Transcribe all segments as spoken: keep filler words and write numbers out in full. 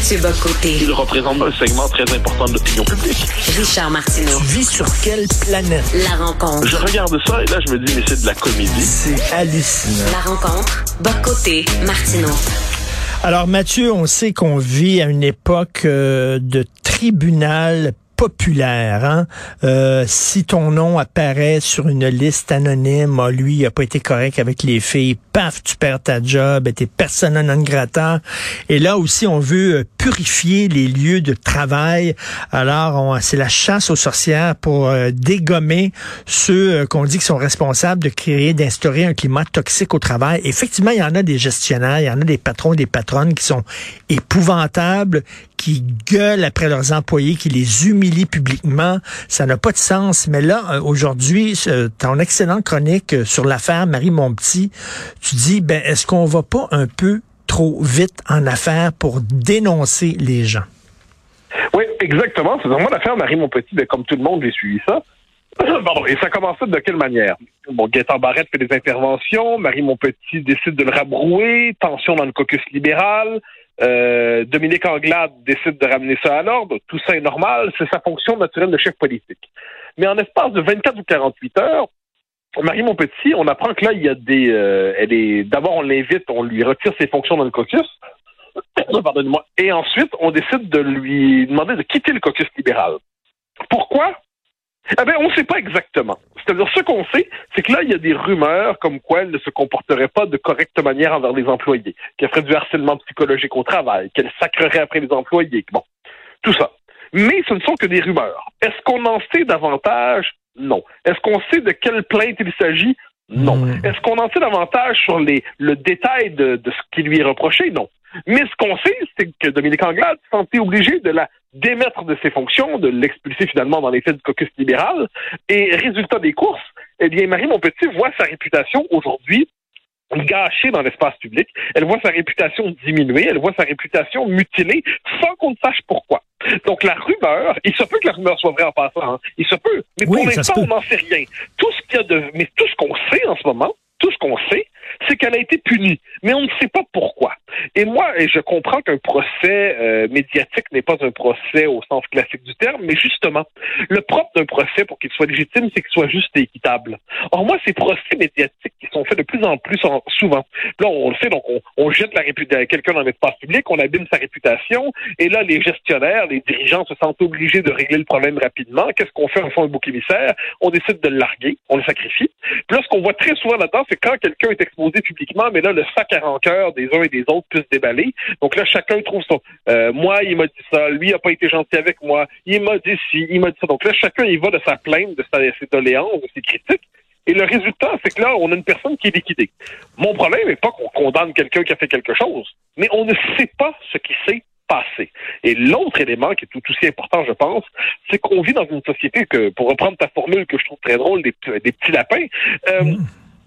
Mathieu Bocoté. Il représente un segment très important de l'opinion publique. Richard Martineau. Tu vis sur quelle planète? La rencontre. Je regarde ça et là, je me dis, mais c'est de la comédie. C'est hallucinant. La rencontre. Bocoté, Martineau. Alors, Mathieu, on sait qu'on vit à une époque euh, de tribunal populaire, hein? Euh, si ton nom apparaît sur une liste anonyme, ah, lui, il a pas été correct avec les filles, paf, tu perds ta job, t'es persona non grata. Et là aussi, on veut purifier les lieux de travail. Alors, on, c'est la chasse aux sorcières pour euh, dégommer ceux euh, qu'on dit qui sont responsables de créer, d'instaurer un climat toxique au travail. Effectivement, il y en a des gestionnaires, il y en a des patrons, des patronnes qui sont épouvantables, qui gueulent après leurs employés, qui les humilient publiquement, ça n'a pas de sens. Mais là, aujourd'hui, ton excellente chronique sur l'affaire Marie-Montpetit, tu dis, ben, est-ce qu'on va pas un peu trop vite en affaires pour dénoncer les gens? Oui, exactement. C'est vraiment l'affaire Marie-Montpetit, comme tout le monde, j'ai suivi ça. Pardon. Et ça commençait de quelle manière? Bon, Gaétan Barrette fait des interventions, Marie-Montpetit décide de le rabrouer, tension dans le caucus libéral, Euh, Dominique Anglade décide de ramener ça à l'ordre. Tout ça est normal, c'est sa fonction naturelle de chef politique. Mais en l'espace de vingt-quatre ou quarante-huit heures, Marie-Montpetit, on apprend que là, il y a des... Euh, elle est, d'abord, on l'invite, on lui retire ses fonctions dans le caucus. Pardonnez-moi. Et ensuite, on décide de lui demander de quitter le caucus libéral. Pourquoi? Eh bien, on ne sait pas exactement. C'est-à-dire, ce qu'on sait, c'est que là, il y a des rumeurs comme quoi elle ne se comporterait pas de correcte manière envers les employés, qu'elle ferait du harcèlement psychologique au travail, qu'elle sacrerait après les employés, bon, tout ça. Mais ce ne sont que des rumeurs. Est-ce qu'on en sait davantage? Non. Est-ce qu'on sait de quelle plainte il s'agit? Non. Mmh. Est-ce qu'on en sait davantage sur les, le détail de, de ce qui lui est reproché? Non. Mais ce qu'on sait, c'est que Dominique Anglade s'est sentie obligée de la démettre de ses fonctions, de l'expulser finalement dans les faits du caucus libéral. Et résultat des courses, eh bien, Marie-Montpetit voit sa réputation aujourd'hui gâchée dans l'espace public. Elle voit sa réputation diminuée, elle voit sa réputation mutilée, sans qu'on ne sache pourquoi. Donc la rumeur, il se peut que la rumeur soit vraie en passant, hein. Il se peut, mais oui, pour l'instant, on n'en sait rien. Tout ce qu'il y a de, mais tout ce qu'on sait en ce moment, tout ce qu'on sait, c'est qu'elle a été punie, mais on ne sait pas pourquoi. Et moi, et je comprends qu'un procès euh, médiatique n'est pas un procès au sens classique du terme, mais justement, le propre d'un procès, pour qu'il soit légitime, c'est qu'il soit juste et équitable. Or, moi, ces procès médiatiques qui sont faits de plus en plus en, souvent, là, on le sait, donc on, on jette la réputation quelqu'un dans l'espace public, on abîme sa réputation, et là, les gestionnaires, les dirigeants se sentent obligés de régler le problème rapidement. Qu'est-ce qu'on fait? On fait un bouc émissaire, on décide de le larguer, on le sacrifie. Puis là, ce qu'on voit très souvent là-dedans, c'est quand quelqu'un est exposé publiquement, mais là, le sac à rancœur des uns et des autres peut se déballer. Donc là, chacun trouve son... Euh, moi, il m'a dit ça. Lui, il n'a pas été gentil avec moi. Il m'a dit ci, il m'a dit ça. Donc là, chacun y va de sa plainte, de ses doléances, de ses critiques. Et le résultat, c'est que là, on a une personne qui est liquidée. Mon problème n'est pas qu'on condamne quelqu'un qui a fait quelque chose, mais on ne sait pas ce qui s'est passé. Et l'autre élément qui est tout aussi important, je pense, c'est qu'on vit dans une société que, pour reprendre ta formule que je trouve très drôle, des, des petits lapins... Euh, mmh.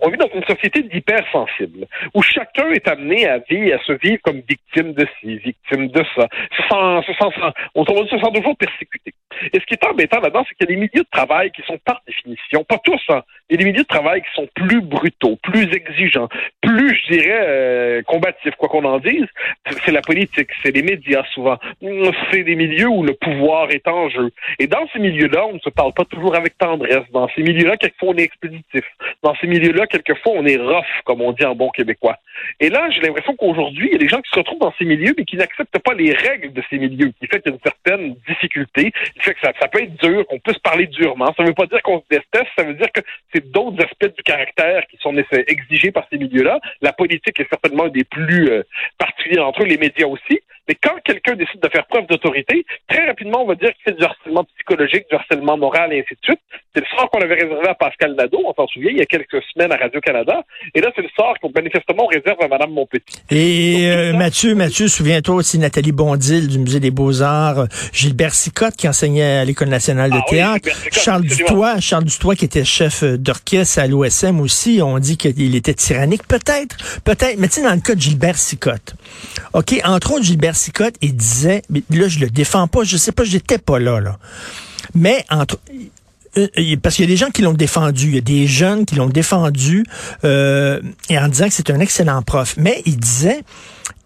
On vit dans une société d'hypersensible, où chacun est amené à vivre, à se vivre comme victime de ci, victime de ça. Sans, sans, sans, on se sent toujours persécuté. Et ce qui est embêtant là-dedans, c'est qu'il y a des milieux de travail qui sont par définition, pas tous, hein, il y a des milieux de travail qui sont plus brutaux, plus exigeants, plus, je dirais, euh, combatifs, quoi qu'on en dise. C'est la politique, c'est les médias souvent. C'est des milieux où le pouvoir est en jeu. Et dans ces milieux-là, on ne se parle pas toujours avec tendresse. Dans ces milieux-là, quelquefois, on est expéditif. Dans ces milieux-là, quelquefois, on est rough, comme on dit en bon québécois. Et là, j'ai l'impression qu'aujourd'hui, il y a des gens qui se retrouvent dans ces milieux, mais qui n'acceptent pas les règles de ces milieux, qui fait qu'il y a une certaine difficulté, qui fait que ça, ça peut être dur, qu'on peut se parler durement. Ça ne veut pas dire qu'on se déteste, ça veut dire que c'est d'autres aspects du caractère qui sont exigés par ces milieux-là. La politique est certainement des plus euh, particuliers entre eux, les médias aussi. Mais quand quelqu'un décide de faire preuve d'autorité, très rapidement, on va dire qu'il fait du harcèlement psychologique, du harcèlement moral, et ainsi de suite. C'est le sort qu'on avait réservé à Pascal Nadeau, on s'en souvient, il y a quelques semaines à Radio-Canada. Et là, c'est le sort qu'on manifestement on réserve à Mme Montpetit. Et Donc, euh, Mathieu, Mathieu, souviens-toi aussi Nathalie Bondil du Musée des Beaux-Arts, Gilbert Sicotte qui enseignait à l'École nationale de ah, théâtre, oui, Charles absolument. Dutoit, Charles Dutoit qui était chef d'orchestre à l'O S M aussi, on dit qu'il était tyrannique. Peut-être, peut-être, mais tu sais, dans le cas de Gilbert Sicotte, OK, entre autres, Gilbert Sicotte, il disait, mais là, je le défends pas, je sais pas, j'étais pas là, là. Mais, entre, parce qu'il y a des gens qui l'ont défendu, il y a des jeunes qui l'ont défendu, euh, et en disant que c'est un excellent prof. Mais il disait,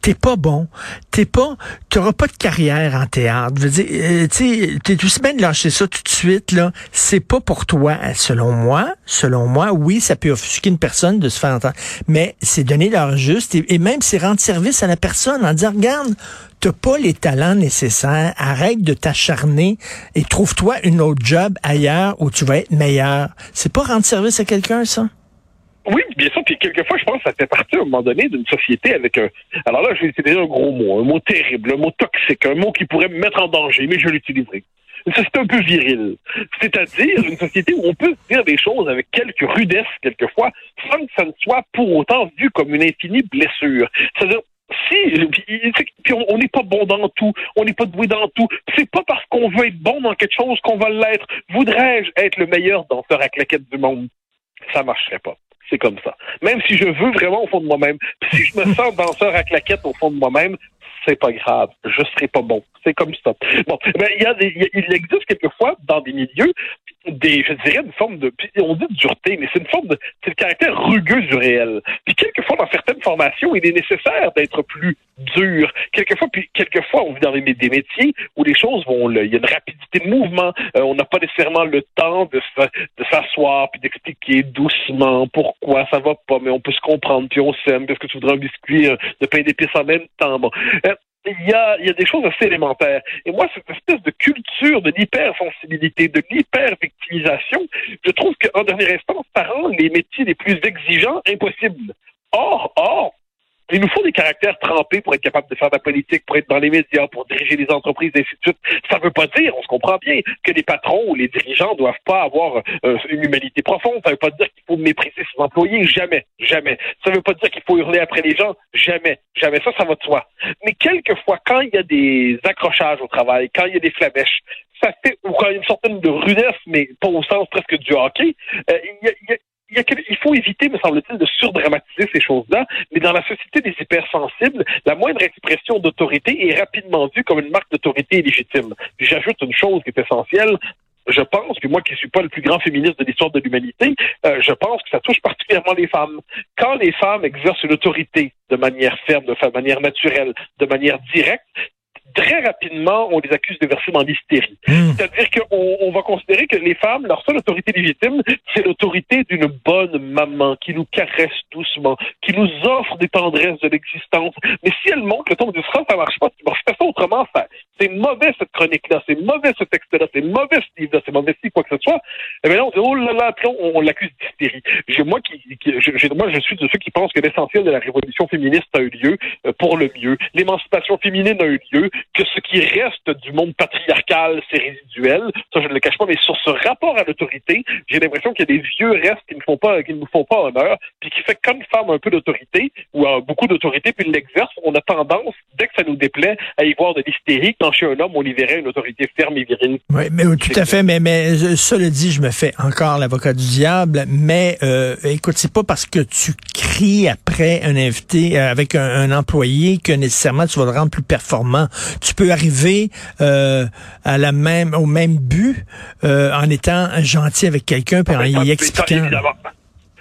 t'es pas bon, t'es pas, t'auras pas de carrière en théâtre. Je veux dire, euh, tu sais, t'es tout semaine de lâcher ça tout de suite, là, c'est pas pour toi. Selon moi, selon moi, oui, ça peut offusquer une personne de se faire entendre, mais c'est donner l'heure juste et, et même c'est rendre service à la personne en disant, regarde, t'as pas les talents nécessaires, arrête de t'acharner et trouve-toi une autre job ailleurs où tu vas être meilleur. C'est pas rendre service à quelqu'un, ça? Oui, bien sûr, puis quelquefois, je pense que ça fait partie, à un moment donné, d'une société avec un... Alors là, c'est déjà un gros mot, un mot terrible, un mot toxique, un mot qui pourrait me mettre en danger, mais je l'utiliserai. Une société un peu virile, c'est-à-dire une société où on peut se dire des choses avec quelque rudesse, quelquefois, sans que ça ne soit pour autant vu comme une infinie blessure. C'est-à-dire, si, puis on n'est pas bon dans tout, on n'est pas doué dans tout. C'est pas parce qu'on veut être bon dans quelque chose qu'on va l'être. Voudrais-je être le meilleur danseur à claquettes du monde? Ça marcherait pas. C'est comme ça. Même si je veux vraiment au fond de moi-même, si je me sens danseur à claquettes au fond de moi-même, c'est pas grave. Je serai pas bon. C'est comme ça. Bon, ben, il y a des, y a, il existe quelquefois dans des milieux des, je dirais, une forme de, on dit dureté, mais c'est une forme de, c'est le caractère rugueux du réel. Puis quelquefois dans certaines formations, il est nécessaire d'être plus dur. Quelquefois, puis quelquefois, on vit dans des métiers où les choses vont, il y a une rapidité de mouvement. Euh, on n'a pas nécessairement le temps de, se, de s'asseoir puis d'expliquer doucement pourquoi ça va pas, mais on peut se comprendre puis on s'aime. Est-ce que tu voudrais un biscuit, euh, de pain d'épices en même temps? Bon. Euh, Il y a, il y a des choses assez élémentaires. Et moi, cette espèce de culture de l'hypersensibilité, de l'hypervictimisation, je trouve qu'en dernière instance, ça rend les métiers les plus exigeants impossibles. Or, or, il nous faut des caractères trempés pour être capable de faire de la politique, pour être dans les médias, pour diriger les entreprises, et ainsi de suite. Ça veut pas dire, on se comprend bien, que les patrons ou les dirigeants doivent pas avoir euh, une humanité profonde. Ça veut pas dire qu'il faut mépriser ses employés. Jamais. Jamais. Ça veut pas dire qu'il faut hurler après les gens. Jamais. Jamais. Ça, ça va de soi. Mais quelquefois, quand il y a des accrochages au travail, quand il y a des flamèches, ça fait, ou quand il y a une certaine de rudesse, mais pas au sens presque du hockey, euh, il y a, il y a Il, y a, il faut éviter, me semble-t-il, de surdramatiser ces choses-là, mais dans la société des hypersensibles, la moindre expression d'autorité est rapidement vue comme une marque d'autorité illégitime. Puis j'ajoute une chose qui est essentielle, je pense, puis moi qui ne suis pas le plus grand féministe de l'histoire de l'humanité, euh, je pense que ça touche particulièrement les femmes. Quand les femmes exercent une autorité de manière ferme, de manière naturelle, de manière directe, très rapidement, on les accuse de verser dans l'hystérie. Mmh. C'est-à-dire qu'on on va considérer que les femmes, leur seule autorité légitime, c'est l'autorité d'une bonne maman qui nous caresse doucement, qui nous offre des tendresses de l'existence. Mais si elle montre le ton du sang, ça marche pas. Bon, c'est ça autrement, ça. C'est mauvais cette chronique-là, c'est mauvais ce texte-là, c'est mauvais ce livre-là, c'est mauvais ci, quoi que ce soit. Et bien là, on dit, oh là là, puis on, on l'accuse d'hystérie. J'ai, moi, qui, qui, j'ai, moi, je suis de ceux qui pensent que l'essentiel de la révolution féministe a eu lieu euh, pour le mieux. L'émancipation féminine a eu lieu, que ce qui reste du monde patriarcal, c'est résiduel. Ça, je ne le cache pas, mais sur ce rapport à l'autorité, j'ai l'impression qu'il y a des vieux restes qui ne font pas, qui ne nous font pas honneur, puis qui fait que quand une femme a un peu d'autorité, ou a beaucoup d'autorité, puis l'exerce, on a tendance, dès que ça nous déplaît, à y voir de l'hystérie. Quand chez un homme, on y verrait une autorité ferme et virile. Oui, mais tout c'est à fait, mais, mais cela dit, je me fais encore l'avocat du diable, mais euh, écoute, c'est pas parce que tu cries après un invité, euh, avec un, un employé, que nécessairement tu vas le rendre plus performant. Tu peux arriver euh, à la même, au même but euh, en étant gentil avec quelqu'un puis en y expliquant.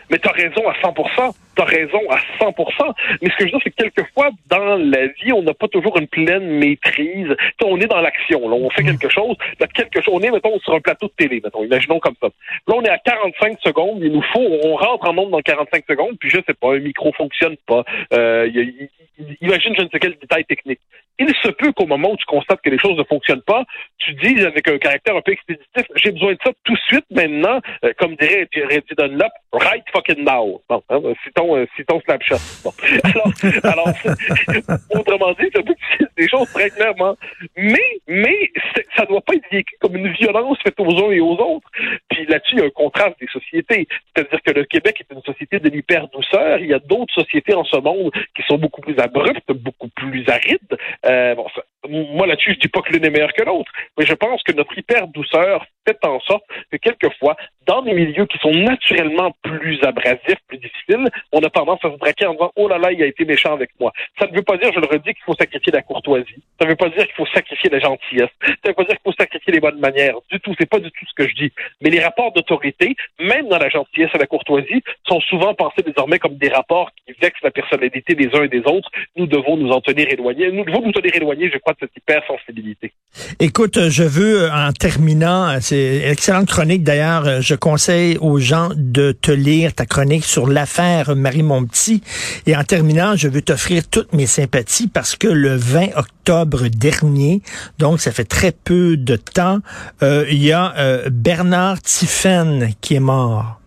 Mais t'as raison à cent pour cent. T'as raison à cent pour cent. Mais ce que je veux dire, c'est que quelquefois, dans la vie, on n'a pas toujours une pleine maîtrise. T'sais, on est dans l'action, là. On fait quelque chose. Là, quelque chose. On est, mettons, sur un plateau de télé, mettons. Imaginons comme ça. Là, on est à quarante-cinq secondes. Il nous faut, on rentre en nombre dans quarante-cinq secondes. Puis je sais pas, un micro fonctionne pas. Euh, y a, y, y, imagine je ne sais quel détail technique. Il se peut qu'au moment où tu constates que les choses ne fonctionnent pas, tu dis avec un caractère un peu expéditif, j'ai besoin de ça tout de suite maintenant, euh, comme dirait Eddie Dunlop, right fucking now. Bon, hein, citons, euh, citons Snapchat. Bon. Alors, alors autrement dit, c'est un peu difficile, des choses très clairement. Mais, mais ça ne doit pas être vécu comme une violence faite aux uns et aux autres. Puis là-dessus, il y a un contraste des sociétés. C'est-à-dire que le Québec est une société de l'hyper-douceur. Il y a d'autres sociétés en ce monde qui sont beaucoup plus abruptes, beaucoup plus arides. Euh, bon, ça, moi là-dessus, je dis pas que l'une est meilleure que l'autre, mais je pense que notre hyper-douceur fait en sorte que quelquefois, dans des milieux qui sont naturellement plus abrasifs, plus difficiles, on a tendance à se braquer en disant « Oh là là, il a été méchant avec moi ». Ça ne veut pas dire, je le redis, qu'il faut sacrifier la courtoisie. Ça ne veut pas dire qu'il faut sacrifier la gentillesse. Ça ne veut pas dire qu'il faut sacrifier les bonnes manières. Du tout, c'est pas du tout ce que je dis. Mais les rapports d'autorité, même dans la gentillesse et la courtoisie, sont souvent pensés désormais comme des rapports qui vexent la personnalité des uns et des autres. Nous devons nous en tenir éloignés. Nous devons nous tenir éloignés, je crois, de cette hypersensibilité. Écoute, je veux, en terminant, c'est excellente chronique d'ailleurs, je conseille aux gens de te lire ta chronique sur l'affaire Marie-Montpetit. Et en terminant, je veux t'offrir toutes mes sympathies parce que le vingt octobre dernier, donc ça fait très peu de temps, euh, il y a euh, Bernard Tiphaine qui est mort.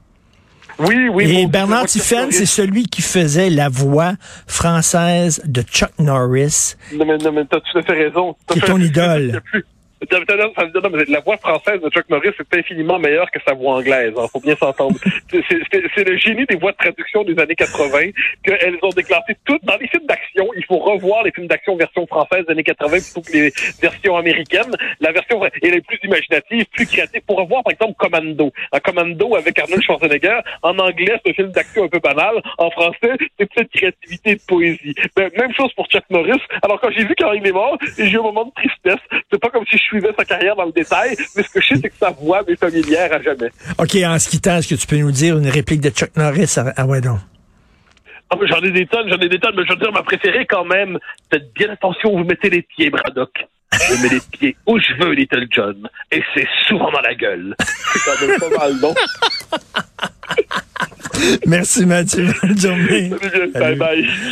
Oui, oui. Et bon, Bernard Tiphaine, c'est celui qui faisait la voix française de Chuck Norris. Non, mais, non, mais t'as tout à fait raison. Qui est ton idole. La voix française de Chuck Norris est infiniment meilleure que sa voix anglaise. Il faut bien s'entendre. C'est, c'est, c'est le génie des voix de traduction des années quatre-vingt qu'elles ont déclaré toutes dans les films d'action. Il faut revoir les films d'action version française des années quatre-vingt plutôt que les versions américaines. La version est plus imaginative, plus créative. Pour revoir, par exemple, Commando. Un Commando avec Arnold Schwarzenegger. En anglais, c'est un film d'action un peu banal. En français, c'est plus de créativité et de poésie. Mais même chose pour Chuck Norris. Alors, quand j'ai vu quand il est mort, j'ai eu un moment de tristesse. C'est pas comme si je suivais sa carrière dans le détail, mais ce que je sais, c'est que sa voix m'est familière à jamais. OK, en se quittant, est-ce que tu peux nous dire une réplique de Chuck Norris? Ah ouais, non. Ah, mais j'en ai des tonnes, j'en ai des tonnes, mais je veux dire, ma préférée quand même, faites bien attention où vous mettez les pieds, Braddock. Je mets les pieds où je veux, Little John, et c'est souvent dans la gueule. C'est quand même pas mal, non? Merci, Mathieu. Bonne journée. Salut, bye-bye.